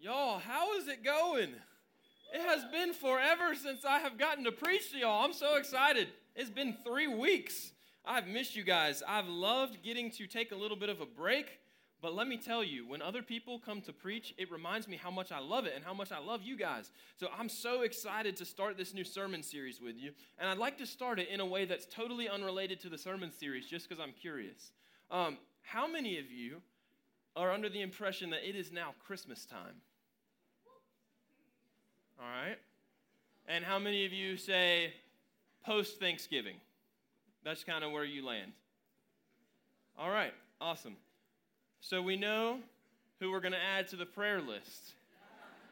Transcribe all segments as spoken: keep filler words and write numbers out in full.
Y'all, how is it going? It has been forever since I have gotten to preach to y'all. I'm so excited. It's been three weeks. I've missed you guys. I've loved getting to take a little bit of a break. But let me tell you, when other people come to preach, it reminds me how much I love it and how much I love you guys. So I'm so excited to start this new sermon series with you. And I'd like to start it in a way that's totally unrelated to the sermon series, just because I'm curious. Um, how many of you are under the impression that it is now Christmas time? All right. And how many of you say post-Thanksgiving? That's kind of where you land. All right. Awesome. So we know who we're going to add to the prayer list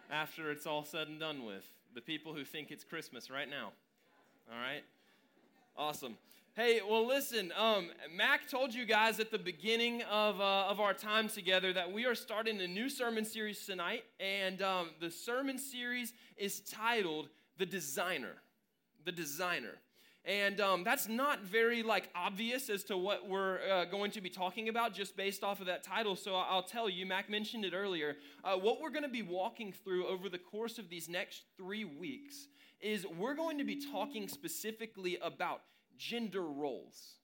after it's all said and done with. The people who think it's Christmas right now. All right? Awesome. Hey, well, listen, um, Mac told you guys at the beginning of uh, of our time together that we are starting a new sermon series tonight, and um, the sermon series is titled The Designer. The Designer. And um, that's not very, like, obvious as to what we're uh, going to be talking about just based off of that title. So I'll tell you, Mac mentioned it earlier, uh, what we're going to be walking through over the course of these next three weeks is we're going to be talking specifically about gender roles.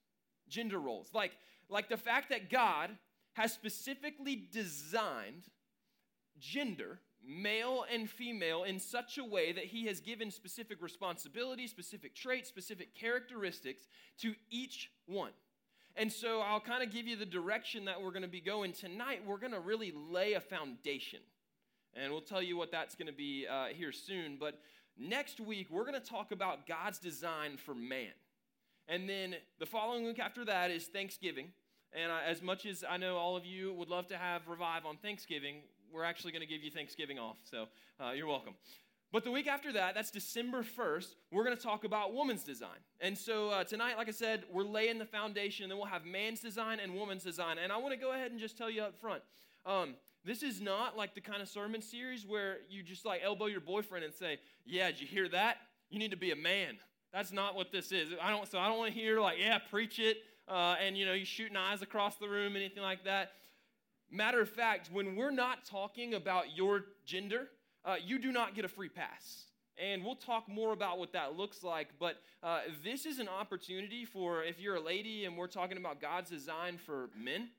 Gender roles. Like, like the fact that God has specifically designed gender, male and female, in such a way that he has given specific responsibilities, specific traits, specific characteristics to each one. And so I'll kind of give you the direction that we're going to be going tonight. We're going to really lay a foundation. And we'll tell you what that's going to be uh, here soon. But next week, we're going to talk about God's design for man. And then the following week after that is Thanksgiving. And I, as much as I know all of you would love to have Revive on Thanksgiving, we're actually going to give you Thanksgiving off, so uh, you're welcome. But the week after that, that's December first, we're going to talk about woman's design. And so uh, tonight, like I said, we're laying the foundation, then we'll have man's design and woman's design. And I want to go ahead and just tell you up front, um, this is not like the kind of sermon series where you just like elbow your boyfriend and say, yeah, did you hear that? You need to be a man. That's not what this is. I don't. So I don't want to hear like, yeah, preach it, uh, and you know, you shooting eyes across the room, anything like that. Matter of fact, when we're not talking about your gender, uh, you do not get a free pass. And we'll talk more about what that looks like, but uh, this is an opportunity for, if you're a lady and we're talking about God's design for men,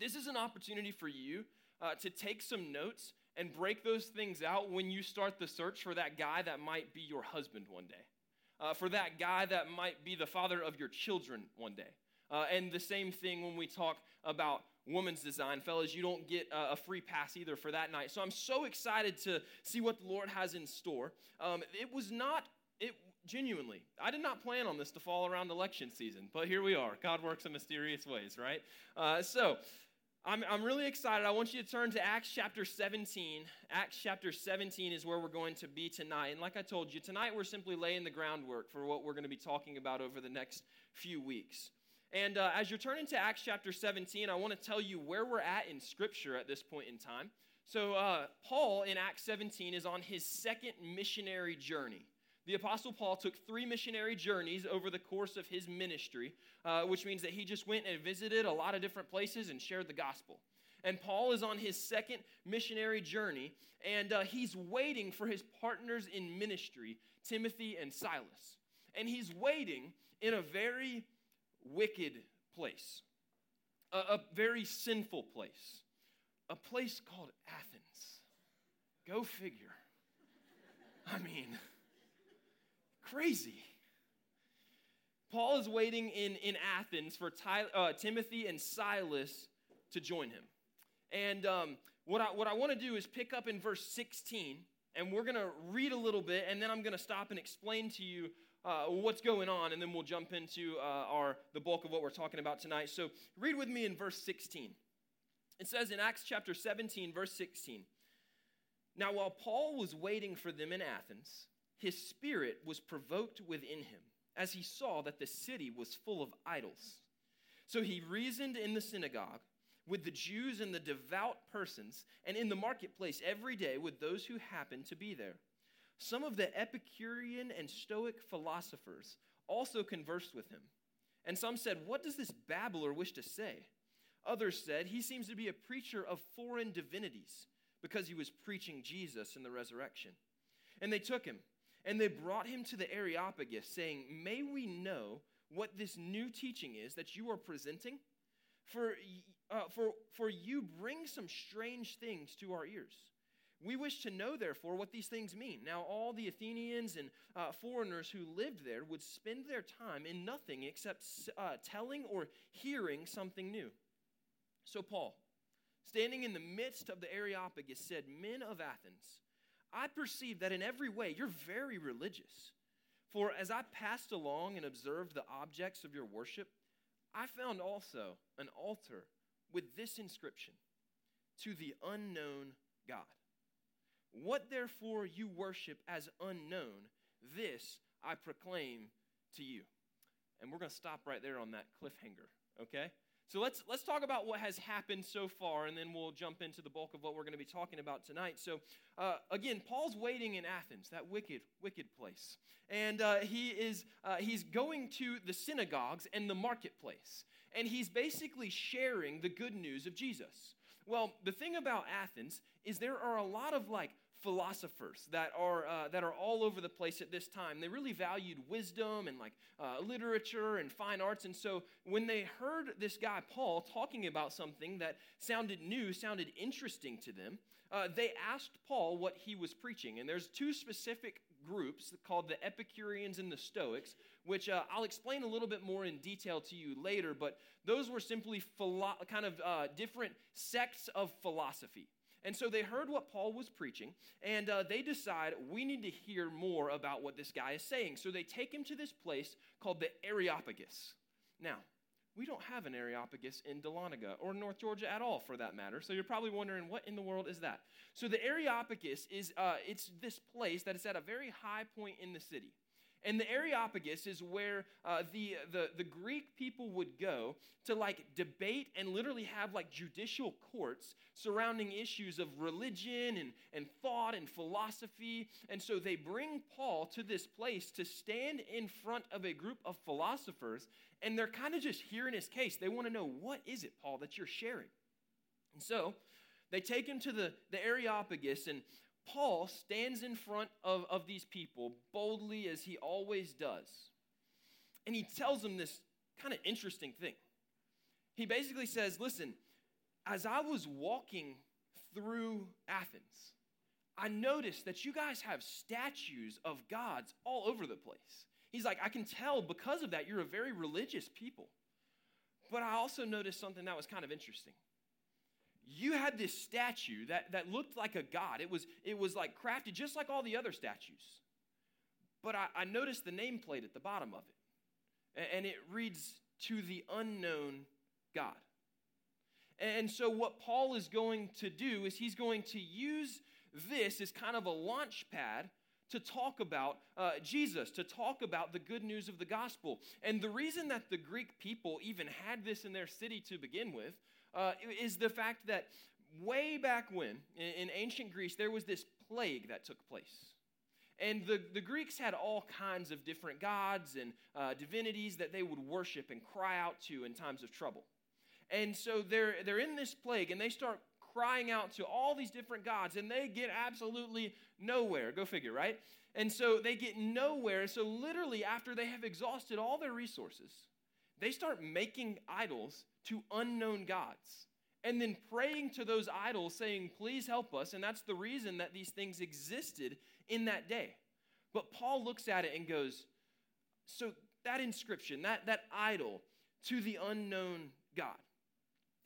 this is an opportunity for you uh, to take some notes and break those things out when you start the search for that guy that might be your husband one day, uh, for that guy that might be the father of your children one day. Uh, and the same thing when we talk about woman's design. Fellas, you don't get uh, a free pass either for that night. So I'm so excited to see what the Lord has in store. Um, it was not, it genuinely, I did not plan on this to fall around election season, but here we are. God works in mysterious ways, right? Uh, so I'm, I'm really excited. I want you to turn to Acts chapter seventeen. Acts chapter seventeen is where we're going to be tonight. And like I told you, tonight we're simply laying the groundwork for what we're going to be talking about over the next few weeks. And uh, as you're turning to Acts chapter seventeen, I want to tell you where we're at in Scripture at this point in time. So uh, Paul in Acts seventeen is on his second missionary journey. The Apostle Paul took three missionary journeys over the course of his ministry, uh, which means that he just went and visited a lot of different places and shared the gospel. And Paul is on his second missionary journey, and uh, he's waiting for his partners in ministry, Timothy and Silas. And he's waiting in a very wicked place, a, a very sinful place, a place called Athens. Go figure. I mean, crazy. Paul is waiting in, in Athens for Ty, uh, Timothy and Silas to join him. And um, what I, what I want to do is pick up in verse sixteen, and we're going to read a little bit, and then I'm going to stop and explain to you Uh, what's going on, and then we'll jump into uh, our the bulk of what we're talking about tonight. So read with me in verse sixteen. It says in Acts chapter seventeen, verse sixteen, "Now while Paul was waiting for them in Athens, his spirit was provoked within him as he saw that the city was full of idols. So he reasoned in the synagogue with the Jews and the devout persons, and in the marketplace every day with those who happened to be there. Some of the Epicurean and Stoic philosophers also conversed with him. And some said, 'What does this babbler wish to say?' Others said, 'He seems to be a preacher of foreign divinities.' because he was preaching Jesus and the resurrection. And they took him, and they brought him to the Areopagus, saying, "May we know what this new teaching is that you are presenting? For, uh, for, for you bring some strange things to our ears. We wish to know, therefore, what these things mean." Now, all the Athenians and uh, foreigners who lived there would spend their time in nothing except uh, telling or hearing something new. So Paul, standing in the midst of the Areopagus, said, "Men of Athens, I perceive that in every way you're very religious. For as I passed along and observed the objects of your worship, I found also an altar with this inscription, 'To the unknown God.' What therefore you worship as unknown, this I proclaim to you." And we're going to stop right there on that cliffhanger, okay? So let's let's talk about what has happened so far, and then we'll jump into the bulk of what we're going to be talking about tonight. So uh, again, Paul's waiting in Athens, that wicked, wicked place. And uh, he is uh, he's going to the synagogues and the marketplace. And he's basically sharing the good news of Jesus. Well, the thing about Athens is there are a lot of, like, philosophers that are uh, that are all over the place at this time. They really valued wisdom and, like, uh, literature and fine arts. And so when they heard this guy, Paul, talking about something that sounded new, sounded interesting to them, uh, they asked Paul what he was preaching. And there's two specific groups called the Epicureans and the Stoics, which uh, I'll explain a little bit more in detail to you later. But those were simply philo- kind of uh, different sects of philosophy. And so they heard what Paul was preaching, and uh, they decide, we need to hear more about what this guy is saying. So they take him to this place called the Areopagus. Now, we don't have an Areopagus in Dahlonega or North Georgia at all, for that matter. So you're probably wondering, what in the world is that? So the Areopagus is uh, it's this place that is at a very high point in the city. And the Areopagus is where uh, the, the, the Greek people would go to, like, debate and literally have, like, judicial courts surrounding issues of religion and, and thought and philosophy. And so they bring Paul to this place to stand in front of a group of philosophers, and they're kind of just hearing his case. They want to know, what is it, Paul, that you're sharing? And so they take him to the, the Areopagus, and Paul stands in front of, of these people boldly, as he always does, and he tells them this kind of interesting thing. He basically says, listen, as I was walking through Athens, I noticed that you guys have statues of gods all over the place. He's like, I can tell because of that you're a very religious people. But I also noticed something that was kind of interesting. You had this statue that, that looked like a god. It was, it was like crafted just like all the other statues. But I, I noticed the nameplate at the bottom of it. And, and it reads, "To the unknown God." And so what Paul is going to do is he's going to use this as kind of a launch pad to talk about uh, Jesus, to talk about the good news of the gospel. And the reason that the Greek people even had this in their city to begin with Uh, is the fact that way back when, in, in ancient Greece, there was this plague that took place. And the, the Greeks had all kinds of different gods and uh, divinities that they would worship and cry out to in times of trouble. And so they're, they're in this plague, and they start crying out to all these different gods, and they get absolutely nowhere. Go figure, right? And so they get nowhere. So literally, after they have exhausted all their resources, they start making idols to unknown gods, and then praying to those idols, saying, please help us. And that's the reason that these things existed in that day. But Paul looks at it and goes, so that inscription, that, that idol, to the unknown God.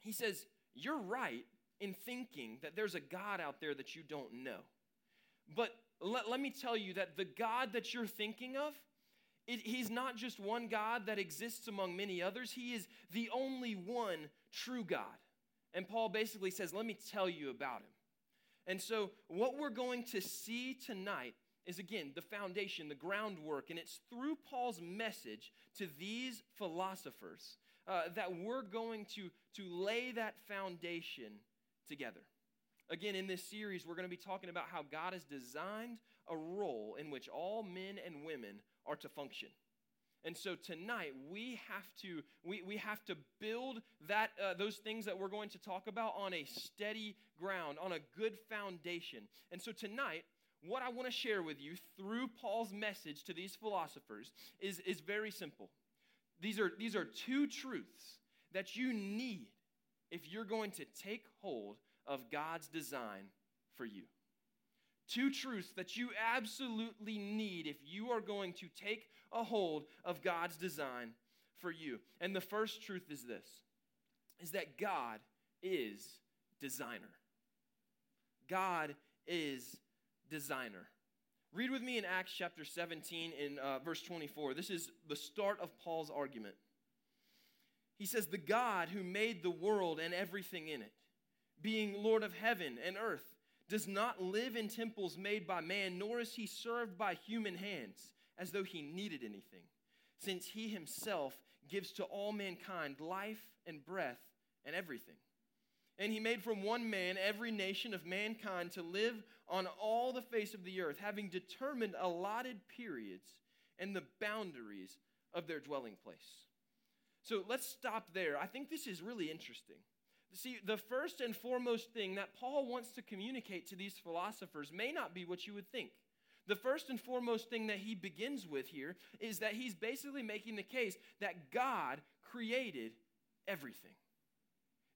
He says, you're right in thinking that there's a God out there that you don't know. But let, let me tell you that the God that you're thinking of, It, he's not just one God that exists among many others. He is the only one true God. And Paul basically says, let me tell you about him. And so what we're going to see tonight is, again, the foundation, the groundwork. And it's through Paul's message to these philosophers uh, that we're going to, to lay that foundation together. Again, in this series, we're going to be talking about how God has designed a role in which all men and women are to function. And so tonight we have to we, we have to build that uh, those things that we're going to talk about on a steady ground, on a good foundation. And so tonight, what I want to share with you through Paul's message to these philosophers is, is very simple. These are these are two truths that you need if you're going to take hold of God's design for you. Two truths that you absolutely need if you are going to take a hold of God's design for you. And the first truth is this, is that God is designer. God is designer. Read with me in Acts chapter seventeen in uh, verse twenty-four. This is the start of Paul's argument. He says, "The God who made the world and everything in it, being Lord of heaven and earth, does not live in temples made by man, nor is he served by human hands, as though he needed anything, since he himself gives to all mankind life and breath and everything. And he made from one man every nation of mankind to live on all the face of the earth, having determined allotted periods and the boundaries of their dwelling place." So let's stop there. I think this is really interesting. See, the first and foremost thing that Paul wants to communicate to these philosophers may not be what you would think. The first and foremost thing that he begins with here is that he's basically making the case that God created everything.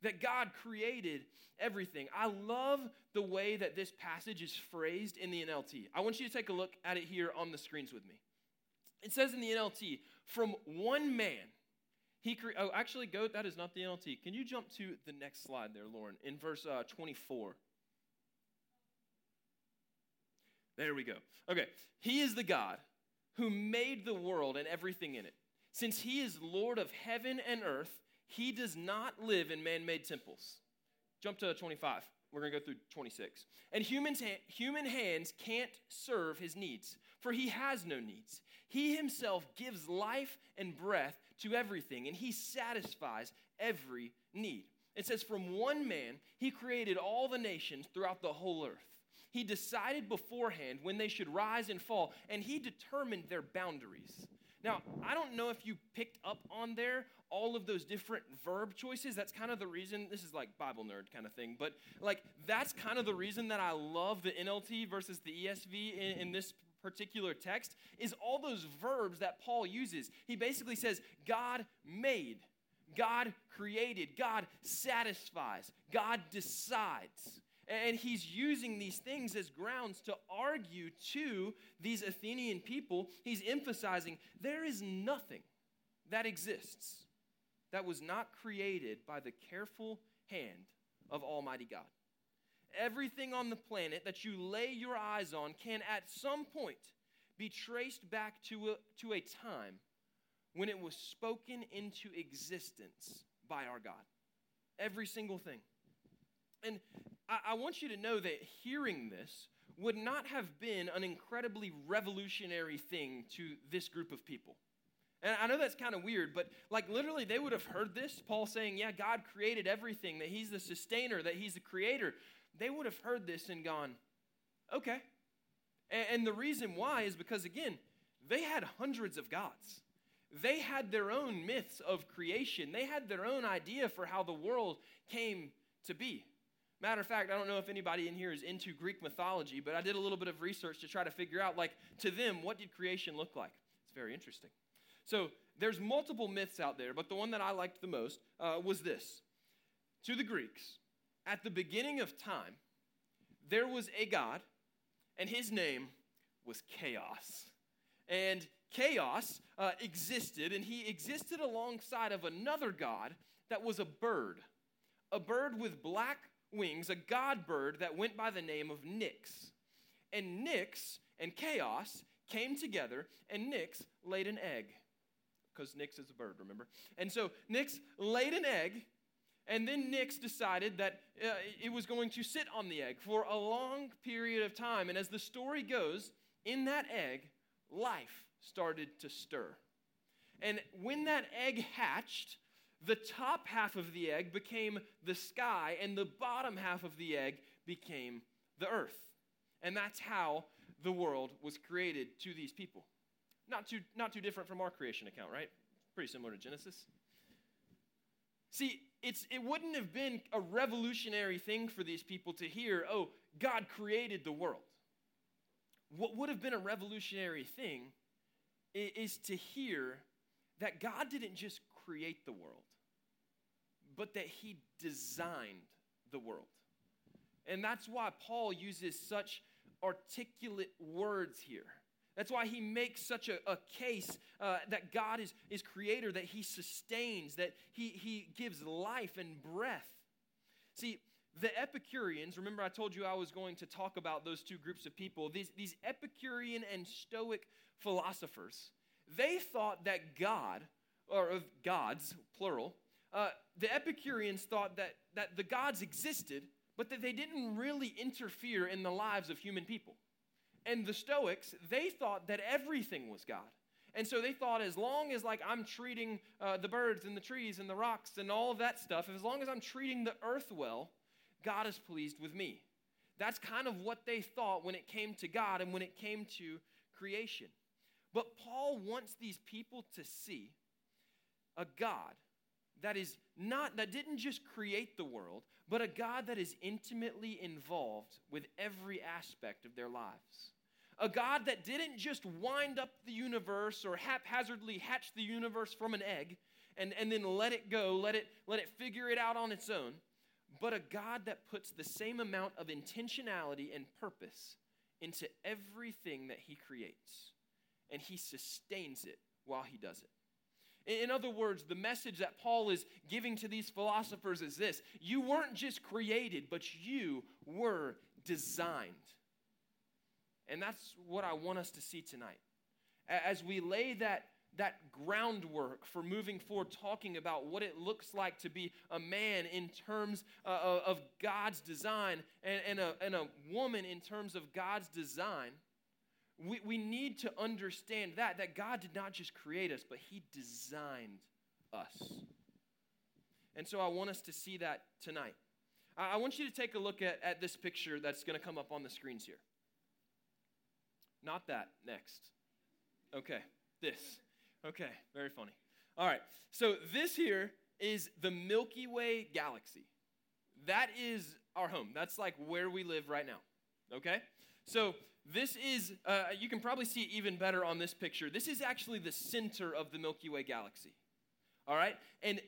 That God created everything. I love the way that this passage is phrased in the N L T. I want you to take a look at it here on the screens with me. It says in the N L T, from one man... He cre- oh, actually, go. That is not the N L T. Can you jump to the next slide there, Lauren, in verse uh, twenty-four? There we go. Okay. He is the God who made the world and everything in it. Since he is Lord of heaven and earth, he does not live in man-made temples. Jump to twenty-five. We're going to go through twenty-six. And humans ha- human hands can't serve his needs, for he has no needs. He himself gives life and breath to everything, and he satisfies every need. It says, from one man, he created all the nations throughout the whole earth. He decided beforehand when they should rise and fall, and he determined their boundaries. Now, I don't know if you picked up on there all of those different verb choices. That's kind of the reason, this is like Bible nerd kind of thing, but like that's kind of the reason that I love the N L T versus the E S V in, in this particular text is all those verbs that Paul uses. He basically says, God made, God created, God satisfies, God decides. And he's using these things as grounds to argue to these Athenian people. He's emphasizing there is nothing that exists that was not created by the careful hand of Almighty God. Everything on the planet that you lay your eyes on can at some point be traced back to a, to a time when it was spoken into existence by our God. Every single thing. And I want you to know that hearing this would not have been an incredibly revolutionary thing to this group of people. And I know that's kind of weird, but like literally they would have heard this, Paul saying, yeah, God created everything, that he's the sustainer, that he's the creator. They would have heard this and gone, okay. And the reason why is because, again, they had hundreds of gods. They had their own myths of creation. They had their own idea for how the world came to be. Matter of fact, I don't know if anybody in here is into Greek mythology, but I did a little bit of research to try to figure out, like, to them, what did creation look like? It's very interesting. So there's multiple myths out there, but the one that I liked the most uh, was this. To the Greeks, at the beginning of time, there was a god, and his name was Chaos. And Chaos uh, existed, and he existed alongside of another god that was a bird, a bird with black wings, a god bird that went by the name of Nyx. And Nyx and Chaos came together, and Nyx laid an egg, because Nyx is a bird, remember? And so Nyx laid an egg, and then Nyx decided that uh, it was going to sit on the egg for a long period of time. And as the story goes, in that egg, life started to stir. And when that egg hatched, the top half of the egg became the sky, and the bottom half of the egg became the earth. And that's how the world was created to these people. Not too, not too different from our creation account, right? Pretty similar to Genesis. See, it's it wouldn't have been a revolutionary thing for these people to hear, oh, God created the world. What would have been a revolutionary thing is to hear that God didn't just create the world, but that he designed the world. And that's why Paul uses such articulate words here. That's why he makes such a, a case uh, that God is, is creator, that he sustains, that he, he gives life and breath. See, the Epicureans, remember I told you I was going to talk about those two groups of people. These, these Epicurean and Stoic philosophers, they thought that God, or of gods, plural, uh, the Epicureans thought that, that the gods existed, but that they didn't really interfere in the lives of human people. And the Stoics, they thought that everything was God. And so they thought as long as, like, I'm treating uh, the birds and the trees and the rocks and all of that stuff, as long as I'm treating the earth well, God is pleased with me. That's kind of what they thought when it came to God and when it came to creation. But Paul wants these people to see a God that is not, that didn't just create the world, but a God that is intimately involved with every aspect of their lives. A God that didn't just wind up the universe or haphazardly hatch the universe from an egg and, and then let it go, let it, let it figure it out on its own, but a God that puts the same amount of intentionality and purpose into everything that he creates, and he sustains it while he does it. In other words, the message that Paul is giving to these philosophers is this: you weren't just created, but you were designed. And that's what I want us to see tonight. As we lay that, that groundwork for moving forward, talking about what it looks like to be a man in terms uh, of God's design and, and, a, and a woman in terms of God's design, We we need to understand that, that God did not just create us, but he designed us. And so I want us to see that tonight. I, I want you to take a look at, at this picture that's going to come up on the screens here. Not that, next. Okay, this. Okay, very funny. All right, so this here is the Milky Way galaxy. That is our home. That's like where we live right now, okay? So this is, uh, you can probably see it even better on this picture. This is actually the center of the Milky Way galaxy, all right? And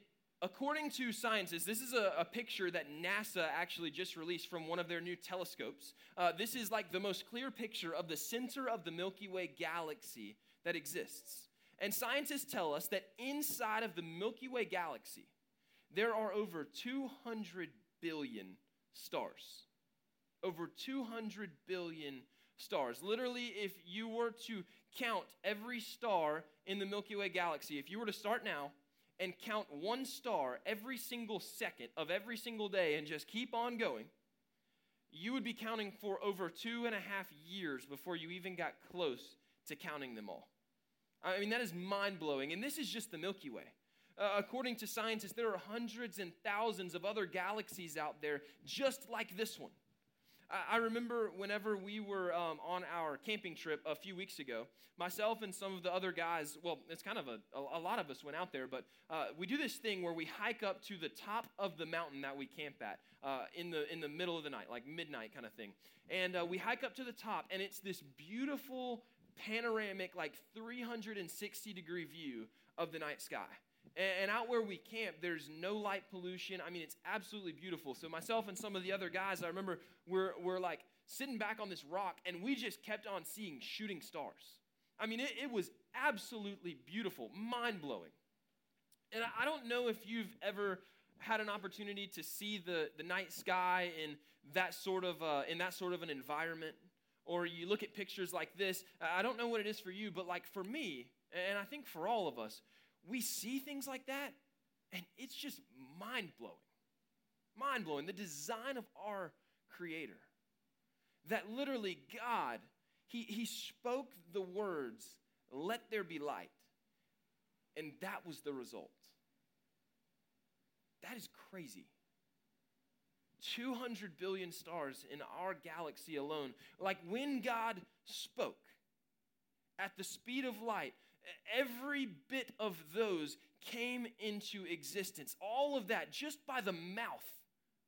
according to scientists, this is a, a picture that NASA actually just released from one of their new telescopes. Uh, this is like the most clear picture of the center of the Milky Way galaxy that exists. And scientists tell us that inside of the Milky Way galaxy, there are over two hundred billion stars. Over two hundred billion stars. Literally, if you were to count every star in the Milky Way galaxy, if you were to start now and count one star every single second of every single day and just keep on going, you would be counting for over two and a half years before you even got close to counting them all. I mean, that is mind-blowing. And this is just the Milky Way. Uh, according to scientists, there are hundreds and thousands of other galaxies out there just like this one. I remember whenever we were um, on our camping trip a few weeks ago, myself and some of the other guys, well, it's kind of a, a lot of us went out there, but uh, we do this thing where we hike up to the top of the mountain that we camp at uh, in the in the middle of the night, like midnight kind of thing. And uh, we hike up to the top, and it's this beautiful panoramic, like three hundred sixty degree view of the night sky. And out where we camp, there's no light pollution. I mean, it's absolutely beautiful. So myself and some of the other guys, I remember we're, we're like sitting back on this rock, and we just kept on seeing shooting stars. I mean, it, it was absolutely beautiful, mind-blowing. And I, I don't know if you've ever had an opportunity to see the, the night sky in that sort of uh, in that sort of an environment, or you look at pictures like this. I don't know what it is for you, but like for me, and I think for all of us, we see things like that, and it's just mind-blowing. Mind-blowing. The design of our Creator. That literally God, he, he spoke the words, let there be light. And that was the result. That is crazy. two hundred billion stars in our galaxy alone. Like when God spoke, at the speed of light, every bit of those came into existence. All of that just by the mouth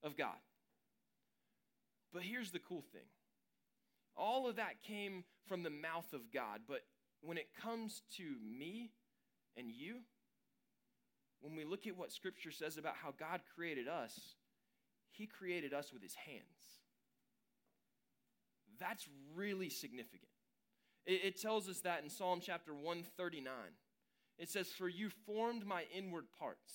of God. But here's the cool thing. All of that came from the mouth of God. But when it comes to me and you, when we look at what Scripture says about how God created us, He created us with His hands. That's really significant. It, it tells us that in Psalm chapter one thirty-nine. It says, "For you formed my inward parts.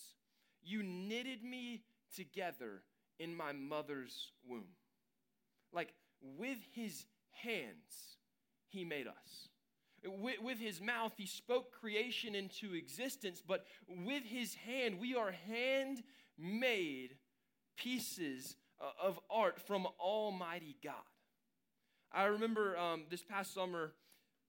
You knitted me together in my mother's womb." Like, with His hands, He made us. With, with His mouth, He spoke creation into existence, but with His hand, we are handmade pieces of art from Almighty God. I remember um, this past summer,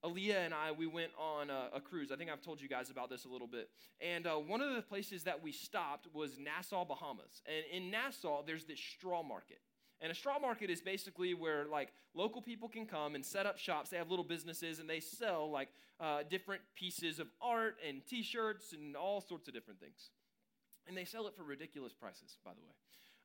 Aaliyah and I, we went on a, a cruise. I think I've told you guys about this a little bit. And uh, one of the places that we stopped was Nassau, Bahamas. And in Nassau, there's this straw market. And a straw market is basically where, like, local people can come and set up shops. They have little businesses, and they sell, like, uh, different pieces of art and T-shirts and all sorts of different things. And they sell it for ridiculous prices, by the way.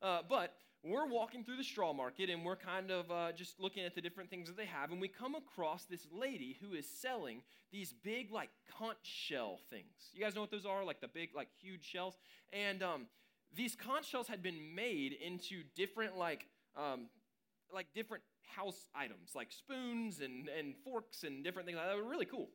Uh, but we're walking through the straw market, and we're kind of uh, just looking at the different things that they have, and we come across this lady who is selling these big, like, conch shell things. You guys know what those are? Like, the big, like, huge shells. And um, these conch shells had been made into different, like, Um, like different house items, like spoons and, and forks and different things like that. They were really cool.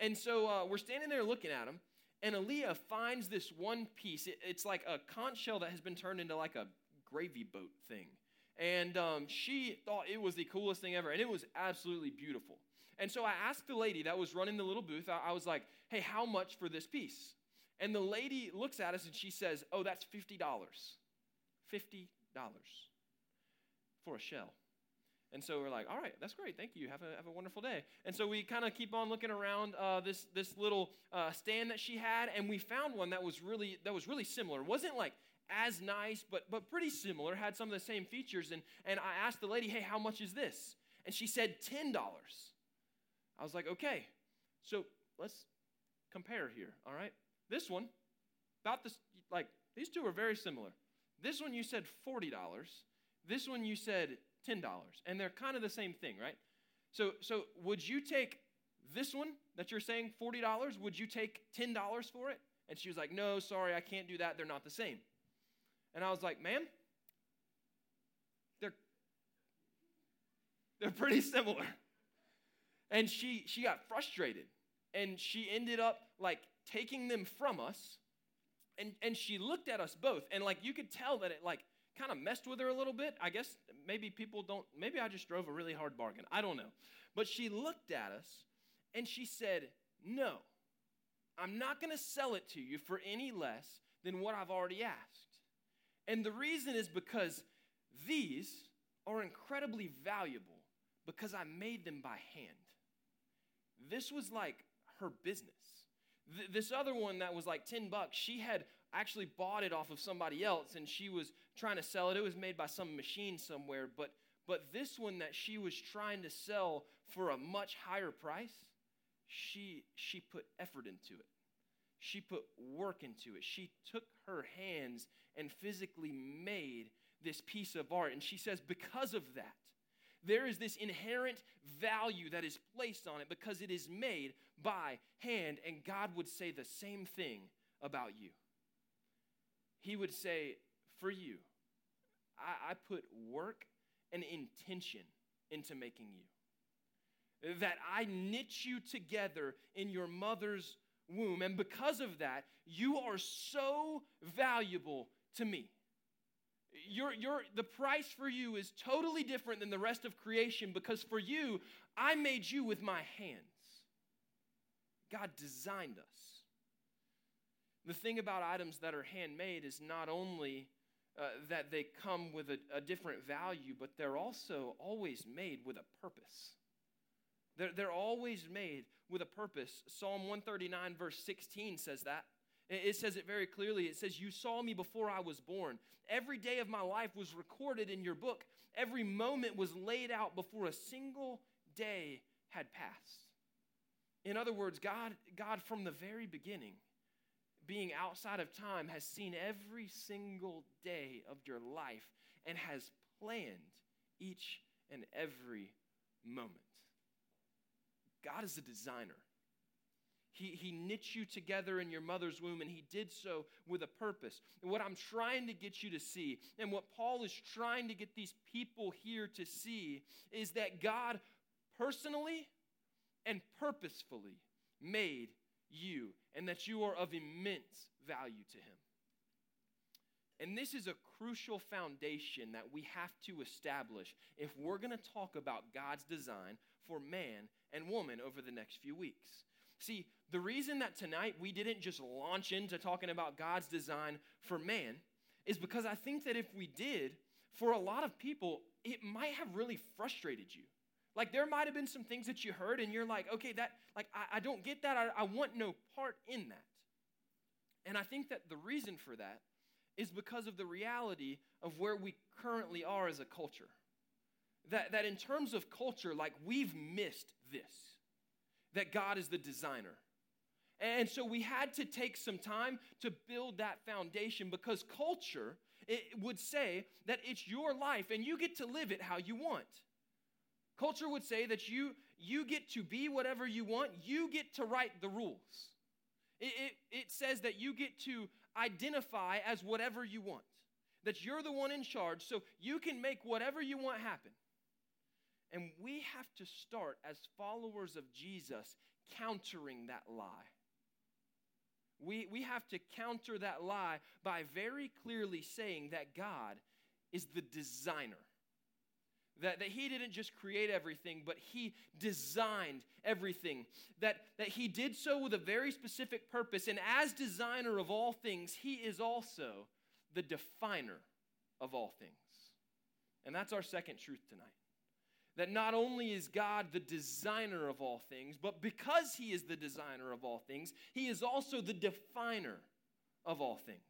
And so uh, we're standing there looking at them, and Aaliyah finds this one piece. It, it's like a conch shell that has been turned into like a gravy boat thing. And um, she thought it was the coolest thing ever, and it was absolutely beautiful. And so I asked the lady that was running the little booth, I, I was like, "Hey, how much for this piece?" And the lady looks at us, and she says, "Oh, that's fifty dollars. fifty dollars. For a shell." And so we're like, "All right, that's great. Thank you. Have a have a wonderful day." And so we kind of keep on looking around uh, this this little uh, stand that she had, and we found one that was really that was really similar. It wasn't like as nice, but but pretty similar. Had some of the same features. And and I asked the lady, "Hey, how much is this?" And she said ten dollars. I was like, "Okay, so let's compare here. All right, this one, about this like these two are very similar. This one you said forty dollars. This one you said ten dollars, and they're kind of the same thing, right? So so would you take this one that you're saying forty dollars, would you take ten dollars for it?" And she was like, "No, sorry, I can't do that. They're not the same." And I was like, "Ma'am, they're, they're pretty similar." And she, she got frustrated, and she ended up, like, taking them from us, and, and she looked at us both, and, like, you could tell that it, like, kind of messed with her a little bit. I guess maybe people don't, maybe I just drove a really hard bargain. I don't know. But she looked at us and she said, "No, I'm not going to sell it to you for any less than what I've already asked. And the reason is because these are incredibly valuable because I made them by hand." This was like her business. Th- this other one that was like ten bucks, she had actually bought it off of somebody else, and she was trying to sell it. It was made by some machine somewhere, but but this one that she was trying to sell for a much higher price, she she put effort into it. She put work into it. She took her hands and physically made this piece of art, and she says because of that, there is this inherent value that is placed on it because it is made by hand, and God would say the same thing about you. He would say, for you, I, I put work and intention into making you. That I knit you together in your mother's womb. And because of that, you are so valuable to me. Your, your, the price for you is totally different than the rest of creation because for you, I made you with my hands. God designed us. The thing about items that are handmade is not only uh, that they come with a, a different value, but they're also always made with a purpose. They're, they're always made with a purpose. Psalm one thirty-nine verse sixteen says that. It, it says it very clearly. It says, "You saw me before I was born. Every day of my life was recorded in your book. Every moment was laid out before a single day had passed." In other words, God, God from the very beginning, being outside of time, has seen every single day of your life and has planned each and every moment. God is the designer. He, he knit you together in your mother's womb, and he did so with a purpose. And what I'm trying to get you to see, and what Paul is trying to get these people here to see, is that God personally and purposefully made you, and that you are of immense value to him. And this is a crucial foundation that we have to establish if we're going to talk about God's design for man and woman over the next few weeks. See, the reason that tonight we didn't just launch into talking about God's design for man is because I think that if we did, for a lot of people, it might have really frustrated you. Like, there might have been some things that you heard and you're like, okay, that, like, I, I don't get that. I, I want no part in that. And I think that the reason for that is because of the reality of where we currently are as a culture. That, that in terms of culture, like, we've missed this, that God is the designer. And so we had to take some time to build that foundation, because culture, it would say that it's your life and you get to live it how you want. Culture would say that you you get to be whatever you want. You get to write the rules. It, it, it says that you get to identify as whatever you want, that you're the one in charge, so you can make whatever you want happen. And we have to start, as followers of Jesus, countering that lie. We, we have to counter that lie by very clearly saying that God is the designer. That, that he didn't just create everything, but he designed everything. That, that he did so with a very specific purpose. And as designer of all things, he is also the definer of all things. And that's our second truth tonight. That not only is God the designer of all things, but because he is the designer of all things, he is also the definer of all things.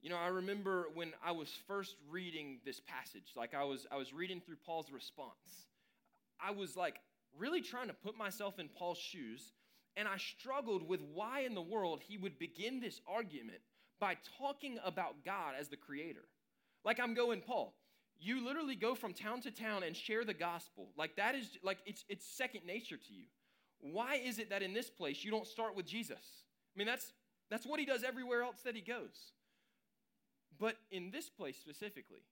You know, I remember when I was first reading this passage, like I was I was reading through Paul's response. I was like really trying to put myself in Paul's shoes, and I struggled with why in the world he would begin this argument by talking about God as the creator. Like, I'm going, Paul, you literally go from town to town and share the gospel. Like, that is, like, it's it's second nature to you. Why is it that in this place you don't start with Jesus? I mean, that's that's what he does everywhere else that he goes. But in this place specifically,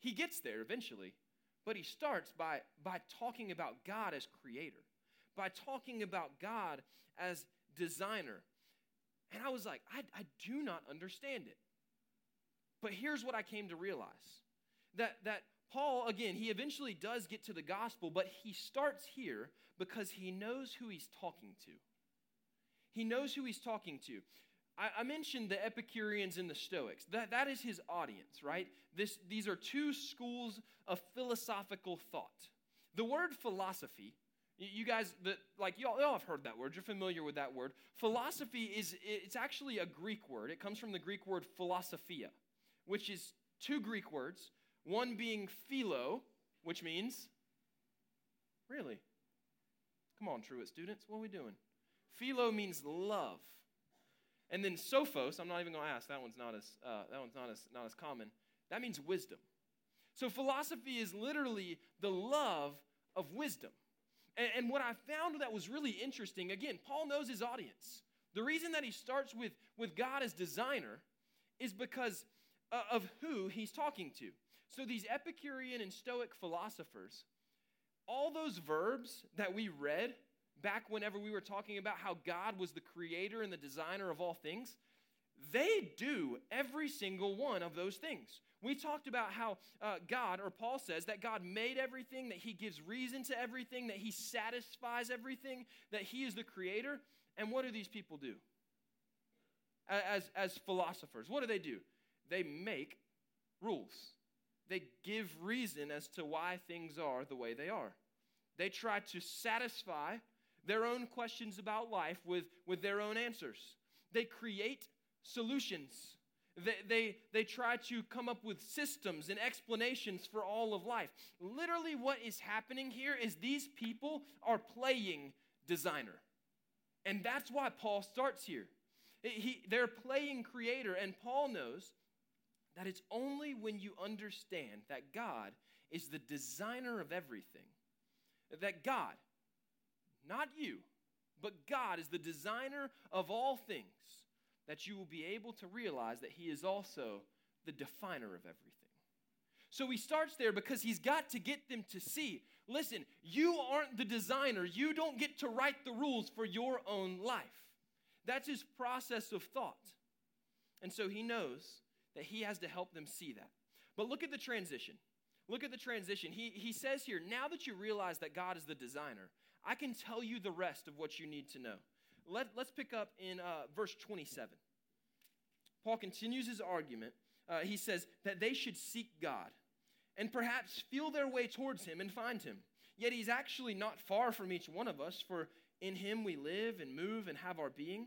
he gets there eventually, but he starts by, by talking about God as creator, by talking about God as designer. And I was like, I, I do not understand it. But here's what I came to realize, that, that Paul, again, he eventually does get to the gospel, but he starts here because he knows who he's talking to. He knows who he's talking to. I mentioned the Epicureans and the Stoics. That, that is his audience, right? This, these are two schools of philosophical thought. The word philosophy, you guys, the, like y'all, y'all have heard that word. You're familiar with that word. Philosophy is, it's actually a Greek word. It comes from the Greek word philosophia, which is two Greek words, one being philo, which means, really? Come on, Truett students, what are we doing? Philo means love. And then sophos, I'm not even going to ask. That one's not as uh, that one's not as not as common. That means wisdom. So philosophy is literally the love of wisdom. And, and what I found that was really interesting, again, Paul knows his audience. The reason that he starts with, with God as designer is because uh, of who he's talking to. So these Epicurean and Stoic philosophers, all those verbs that we read back whenever we were talking about how God was the creator and the designer of all things, they do every single one of those things. We talked about how uh, God, or Paul says, that God made everything, that he gives reason to everything, that he satisfies everything, that he is the creator. And what do these people do? As, as philosophers, what do they do? They make rules. They give reason as to why things are the way they are. They try to satisfy their own questions about life with, with their own answers. They create solutions. They, they, they try to come up with systems and explanations for all of life. Literally what is happening here is these people are playing designer. And that's why Paul starts here. He, they're playing creator, and Paul knows that it's only when you understand that God is the designer of everything, that God, not you, but God is the designer of all things, that you will be able to realize that he is also the definer of everything. So he starts there because he's got to get them to see, listen, you aren't the designer. You don't get to write the rules for your own life. That's his process of thought. And so he knows that he has to help them see that. But look at the transition. Look at the transition. He, he says here, now that you realize that God is the designer, I can tell you the rest of what you need to know. Let, let's pick up in uh, verse twenty-seven. Paul continues his argument. Uh, he says that they should seek God and perhaps feel their way towards him and find him. Yet he's actually not far from each one of us, for in him we live and move and have our being.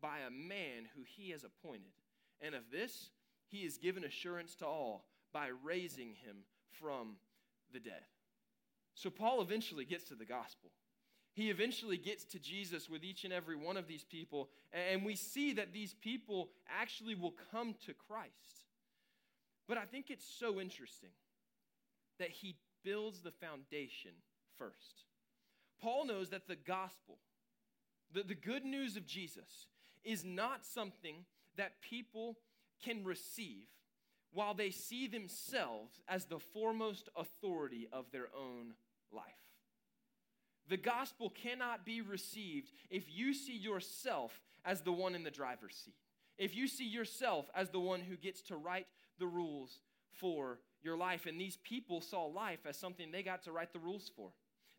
by a man who he has appointed. And of this he has given assurance to all by raising him from the dead. So Paul eventually gets to the gospel. He eventually gets to Jesus with each and every one of these people, and we see that these people actually will come to Christ. But I think it's so interesting that he builds the foundation first. Paul knows that the gospel, the, the good news of Jesus, is not something that people can receive while they see themselves as the foremost authority of their own life. The gospel cannot be received if you see yourself as the one in the driver's seat, if you see yourself as the one who gets to write the rules for your life. And these people saw life as something they got to write the rules for.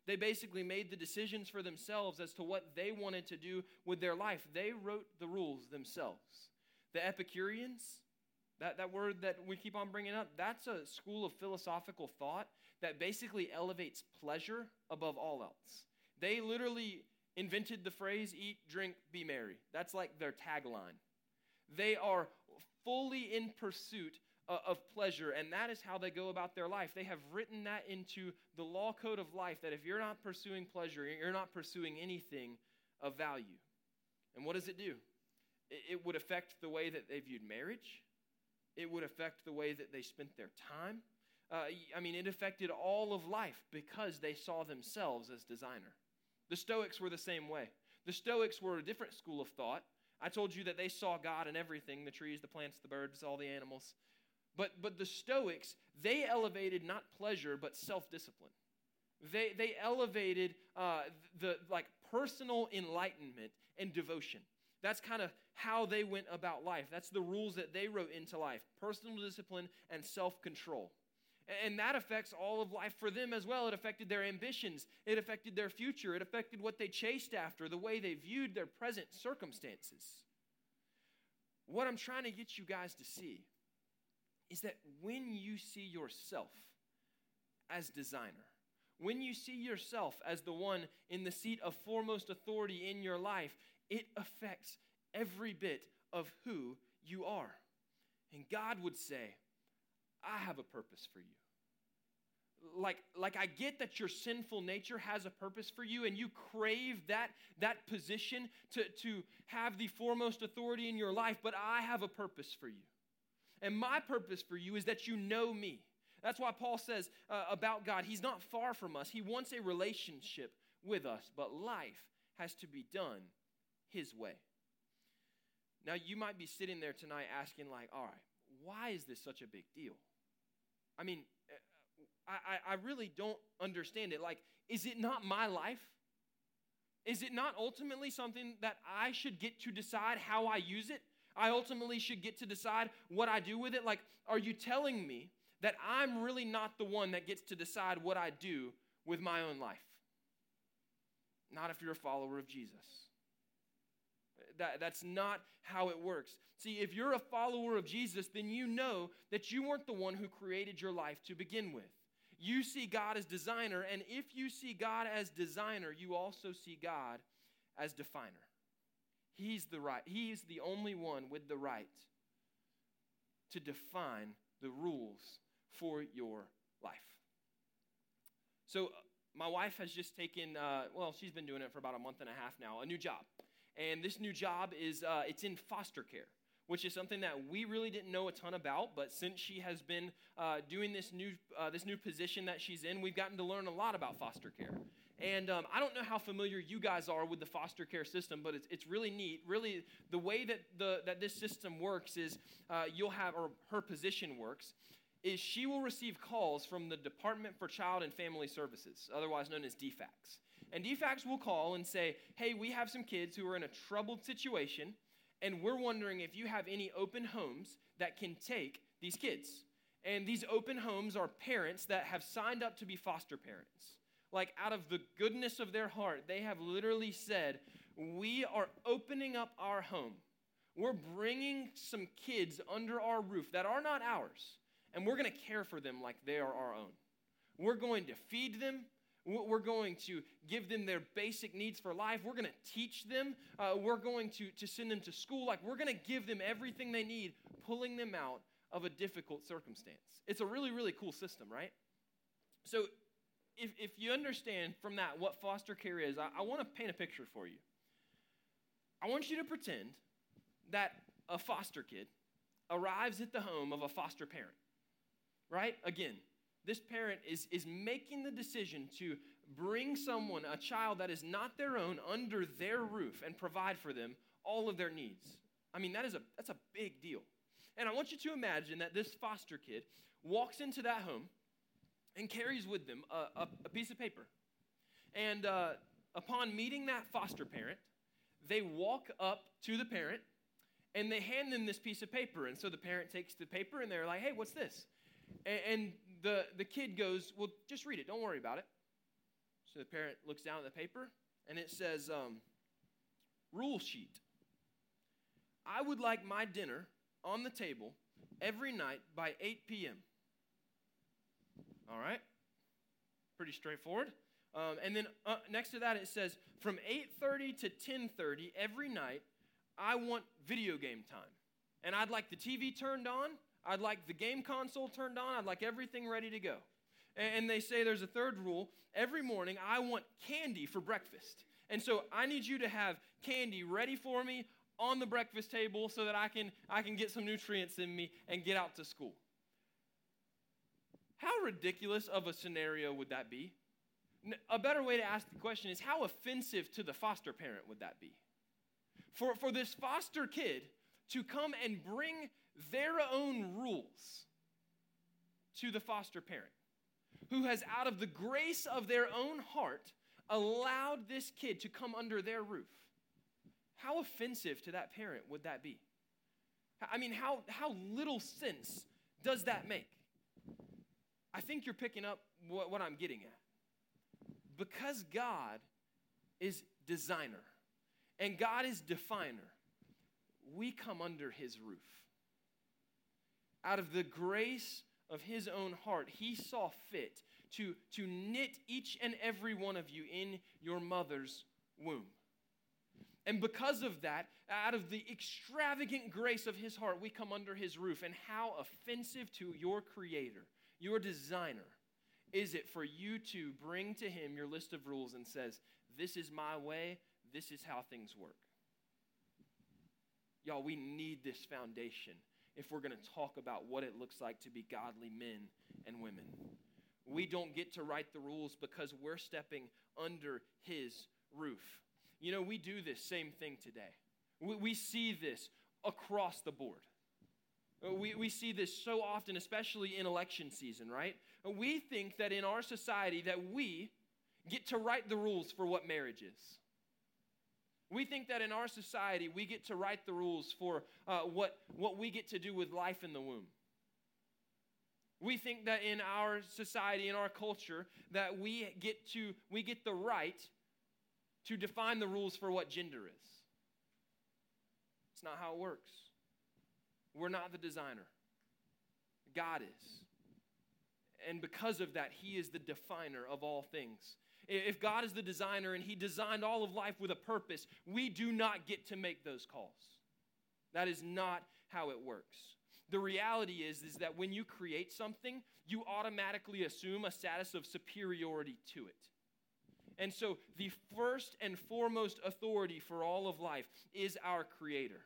They basically made the decisions for themselves as to what they wanted to do with their life. They wrote the rules themselves. The Epicureans, that, that word that we keep on bringing up, that's a school of philosophical thought that basically elevates pleasure above all else. They literally invented the phrase, eat, drink, be merry. That's like their tagline. They are fully in pursuit of, of pleasure, and that is how they go about their life. They have written that into the law code of life, that if you're not pursuing pleasure, you're not pursuing anything of value. And what does it do? It, it would affect the way that they viewed marriage. It would affect the way that they spent their time. Uh, I mean, it affected all of life because they saw themselves as designer. The Stoics were the same way. The Stoics were a different school of thought. I told you that they saw God in everything, the trees, the plants, the birds, all the animals. But but the Stoics, they elevated not pleasure but self-discipline. They they elevated uh, the like personal enlightenment and devotion. That's kind of how they went about life. That's the rules that they wrote into life, personal discipline and self-control. And that affects all of life for them as well. It affected their ambitions. It affected their future. It affected what they chased after, the way they viewed their present circumstances. What I'm trying to get you guys to see is that when you see yourself as designer, when you see yourself as the one in the seat of foremost authority in your life, it affects every bit of who you are. And God would say, I have a purpose for you. Like, like I get that your sinful nature has a purpose for you, and you crave that, that position to, to have the foremost authority in your life, but I have a purpose for you. And my purpose for you is that you know me. That's why Paul says uh, about God, he's not far from us. He wants a relationship with us, but life has to be done his way. Now, you might be sitting there tonight asking like, all right, why is this such a big deal? I mean, I, I really don't understand it. Like, is it not my life? Is it not ultimately something that I should get to decide how I use it? I ultimately should get to decide what I do with it? Like, are you telling me that I'm really not the one that gets to decide what I do with my own life? Not if you're a follower of Jesus. That, that's not how it works. See, if you're a follower of Jesus, then you know that you weren't the one who created your life to begin with. You see God as designer, and if you see God as designer, you also see God as definer. He's the right. He's the only one with the right to define the rules for your life. So my wife has just taken, uh, well, she's been doing it for about a month and a half now, a new job. And this new job is, uh, it's in foster care, which is something that we really didn't know a ton about. But since she has been uh, doing this new, uh, this new position that she's in, we've gotten to learn a lot about foster care. And um, I don't know how familiar you guys are with the foster care system, but it's it's really neat. Really, the way that the that this system works is uh, you'll have, or her position works, is she will receive calls from the Department for Child and Family Services, otherwise known as D FACS. And D FACS will call and say, hey, we have some kids who are in a troubled situation, and we're wondering if you have any open homes that can take these kids. And these open homes are parents that have signed up to be foster parents. Like, out of the goodness of their heart, they have literally said, we are opening up our home. We're bringing some kids under our roof that are not ours, and we're going to care for them like they are our own. We're going to feed them. We're going to give them their basic needs for life. We're going to teach them. Uh, we're going to, to send them to school. Like, we're going to give them everything they need, pulling them out of a difficult circumstance. It's a really, really cool system, right? So if if you understand from that what foster care is, I, I want to paint a picture for you. I want you to pretend that a foster kid arrives at the home of a foster parent, right? Again, this parent is, is making the decision to bring someone, a child that is not their own, under their roof and provide for them all of their needs. I mean, that is a that's a big deal. And I want you to imagine that this foster kid walks into that home and carries with them a, a, a piece of paper. And uh, upon meeting that foster parent, they walk up to the parent, and they hand them this piece of paper. And so the parent takes the paper, and they're like, hey, what's this? And, and the, the kid goes, well, just read it. Don't worry about it. So the parent looks down at the paper, and it says, um, rule sheet. I would like my dinner on the table every night by eight p.m. All right? Pretty straightforward. Um, and then uh, next to that, it says, from eight thirty to ten thirty every night, I want video game time. And I'd like the T V turned on. I'd like the game console turned on. I'd like everything ready to go. And they say there's a third rule. Every morning, I want candy for breakfast. And so I need you to have candy ready for me on the breakfast table so that I can I can get some nutrients in me and get out to school. How ridiculous of a scenario would that be? A better way to ask the question is, how offensive to the foster parent would that be? For, for this foster kid to come and bring their own rules to the foster parent, who has, out of the grace of their own heart, allowed this kid to come under their roof. How offensive to that parent would that be? I mean, how, how little sense does that make? I think you're picking up what, what I'm getting at. Because God is designer and God is definer, we come under his roof. Out of the grace of his own heart, he saw fit to, to knit each and every one of you in your mother's womb. And because of that, out of the extravagant grace of his heart, we come under his roof. And how offensive to your creator, your designer, is it for you to bring to him your list of rules and says, this is my way, this is how things work. Y'all, we need this foundation if we're going to talk about what it looks like to be godly men and women. We don't get to write the rules because we're stepping under his roof. You know, we do this same thing today. We, we see this across the board. We, we see this so often, especially in election season, right? We think that in our society that we get to write the rules for what marriage is. We think that in our society, we get to write the rules for uh, what, what we get to do with life in the womb. We think that in our society, in our culture, that we get to we get the right to define the rules for what gender is. It's not how it works. We're not the designer. God is. And because of that, he is the definer of all things. If God is the designer and he designed all of life with a purpose, we do not get to make those calls. That is not how it works. The reality is, is that when you create something, you automatically assume a status of superiority to it. And so the first and foremost authority for all of life is our Creator.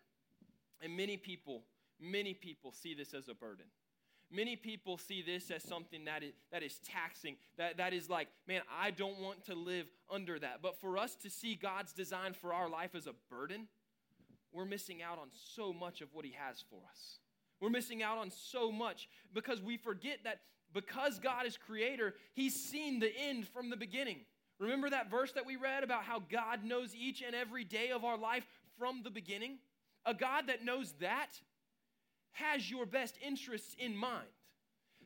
And many people, many people see this as a burden. Many people see this as something that is that is taxing, that, that is like, man, I don't want to live under that. But for us to see God's design for our life as a burden, we're missing out on so much of what he has for us. We're missing out on so much because we forget that because God is creator, he's seen the end from the beginning. Remember that verse that we read about how God knows each and every day of our life from the beginning? A God that knows that has your best interests in mind.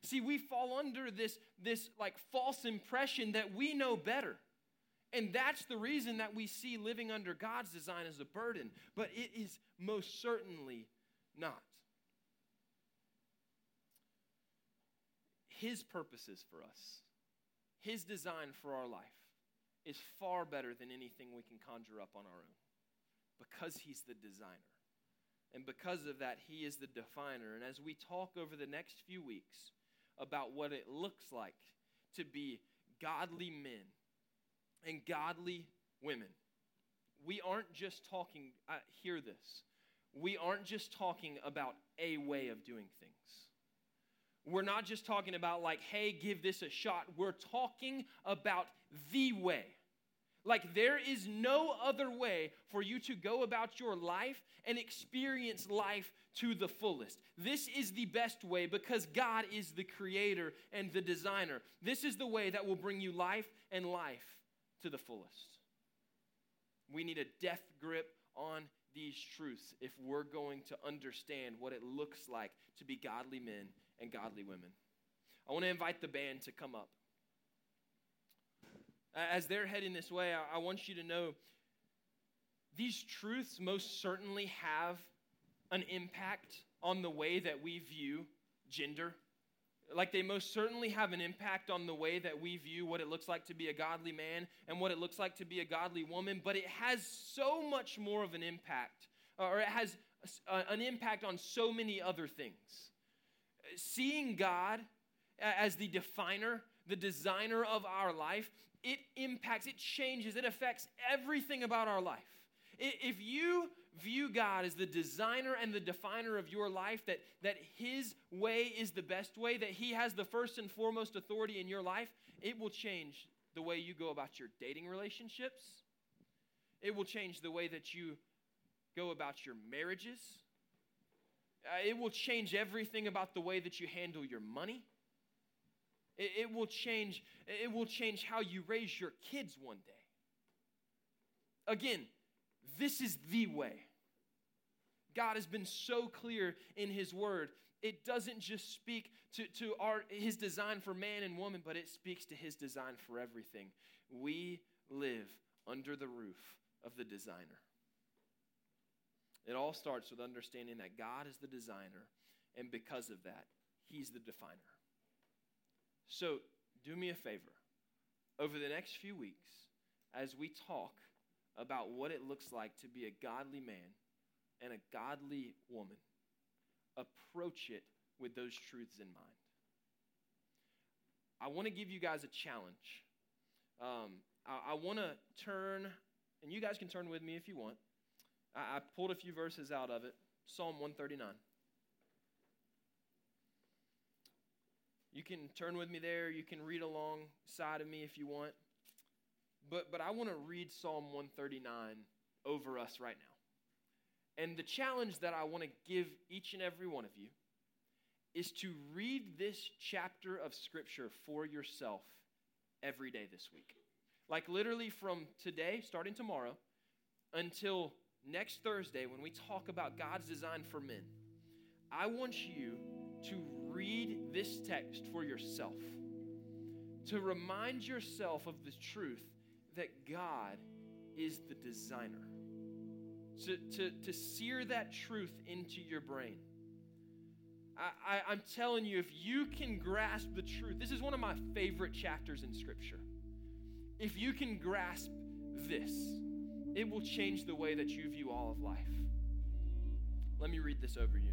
See, we fall under this, this like false impression that we know better. And that's the reason that we see living under God's design as a burden. But it is most certainly not. His purposes for us, his design for our life is far better than anything we can conjure up on our own because he's the designer. And because of that, he is the definer. And as we talk over the next few weeks about what it looks like to be godly men and godly women, we aren't just talking, uh, hear this, we aren't just talking about a way of doing things. We're not just talking about like, hey, give this a shot. We're talking about the way. Like there is no other way for you to go about your life and experience life to the fullest. This is the best way because God is the creator and the designer. This is the way that will bring you life and life to the fullest. We need a death grip on these truths if we're going to understand what it looks like to be godly men and godly women. I want to invite the band to come up. As they're heading this way, I want you to know these truths most certainly have an impact on the way that we view gender. Like they most certainly have an impact on the way that we view what it looks like to be a godly man and what it looks like to be a godly woman. But it has so much more of an impact, or it has an impact on so many other things. Seeing God as the definer, the designer of our life, it impacts, it changes, it affects everything about our life. If you view God as the designer and the definer of your life, that, that his way is the best way, that he has the first and foremost authority in your life, it will change the way you go about your dating relationships. It will change the way that you go about your marriages. Uh, it will change everything about the way that you handle your money. It, it will change, it will change how you raise your kids one day. Again, this is the way. God has been so clear in his word. It doesn't just speak to, to our his design for man and woman, but it speaks to his design for everything. We live under the roof of the designer. It all starts with understanding that God is the designer, and because of that, he's the definer. So do me a favor. Over the next few weeks, as we talk about what it looks like to be a godly man and a godly woman, approach it with those truths in mind. I want to give you guys a challenge. Um, I, I want to turn, and you guys can turn with me if you want. I pulled a few verses out of it, Psalm one thirty-nine. You can turn with me there. You can read alongside of me if you want. But but I want to read Psalm one thirty-nine over us right now. And the challenge that I want to give each and every one of you is to read this chapter of Scripture for yourself every day this week. Like literally from today, starting tomorrow, until next Thursday when we talk about God's design for men, I want you to read this text for yourself, to remind yourself of the truth that God is the designer, to, to, to sear that truth into your brain. I, I, I'm telling you, if you can grasp the truth, this is one of my favorite chapters in Scripture. If you can grasp this, it will change the way that you view all of life. Let me read this over you.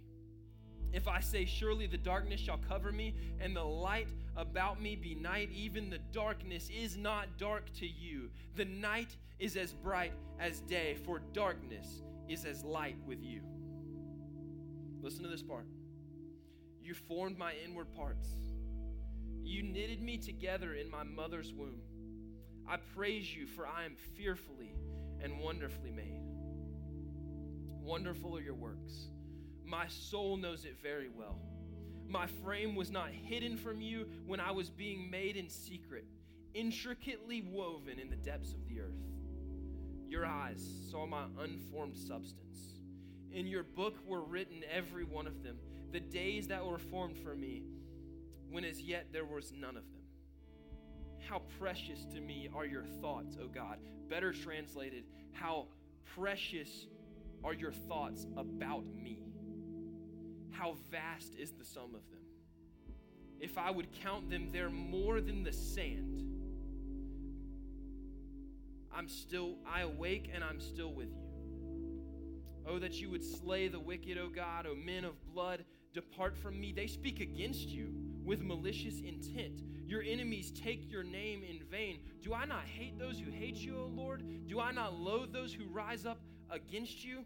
If I say, surely the darkness shall cover me, and the light about me be night, even the darkness is not dark to you. The night is as bright as day, for darkness is as light with you. Listen to this part. You formed my inward parts. You knitted me together in my mother's womb. I praise you, for I am fearfully and wonderfully made. Wonderful are your works. My soul knows it very well. My frame was not hidden from you when I was being made in secret, intricately woven in the depths of the earth. Your eyes saw my unformed substance. In your book were written, every one of them, the days that were formed for me, when as yet there was none of them. How precious to me are your thoughts, O God. Better translated, how precious are your thoughts about me. How vast is the sum of them. If I would count them, they're more than the sand. I'm still, I awake and I'm still with you. Oh, that you would slay the wicked, O God, O men of blood, depart from me. They speak against you with malicious intent. Your enemies take your name in vain. Do I not hate those who hate you, O Lord? Do I not loathe those who rise up against you?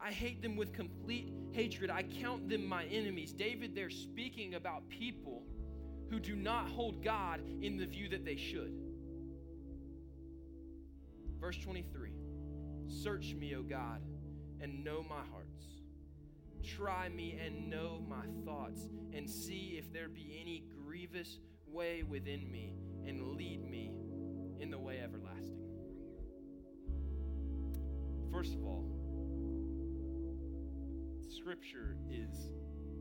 I hate them with complete hatred. I count them my enemies. David, they're speaking about people who do not hold God in the view that they should. Verse twenty-three, search me, O God, and know my hearts. Try me and know my thoughts, and see if there be any grievous way within me, and lead me in the way everlasting. First of all, Scripture is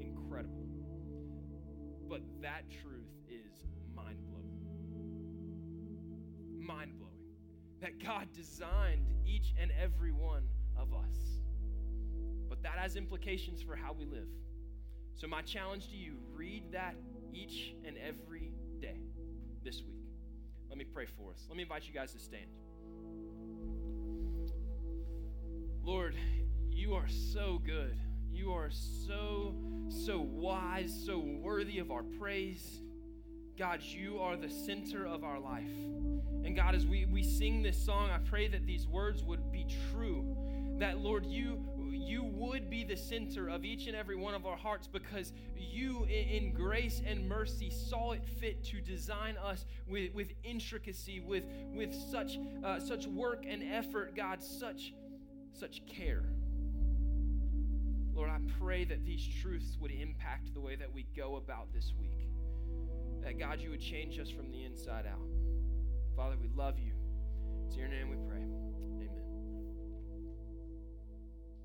incredible, but that truth is mind-blowing. Mind-blowing. That God designed each and every one of us. But that has implications for how we live. So my challenge to you, read that each and every day this week. Let me pray for us. Let me invite you guys to stand. Lord, you are so good. You are so, so wise, so worthy of our praise. God, you are the center of our life. And God, as we, we sing this song, I pray that these words would be true. That, Lord, you you would be the center of each and every one of our hearts, because you, in grace and mercy, saw it fit to design us with, with intricacy, with, with such uh, such work and effort, God, such such care. Lord, I pray that these truths would impact the way that we go about this week. That, God, you would change us from the inside out. Father, we love you. It's in your name we pray.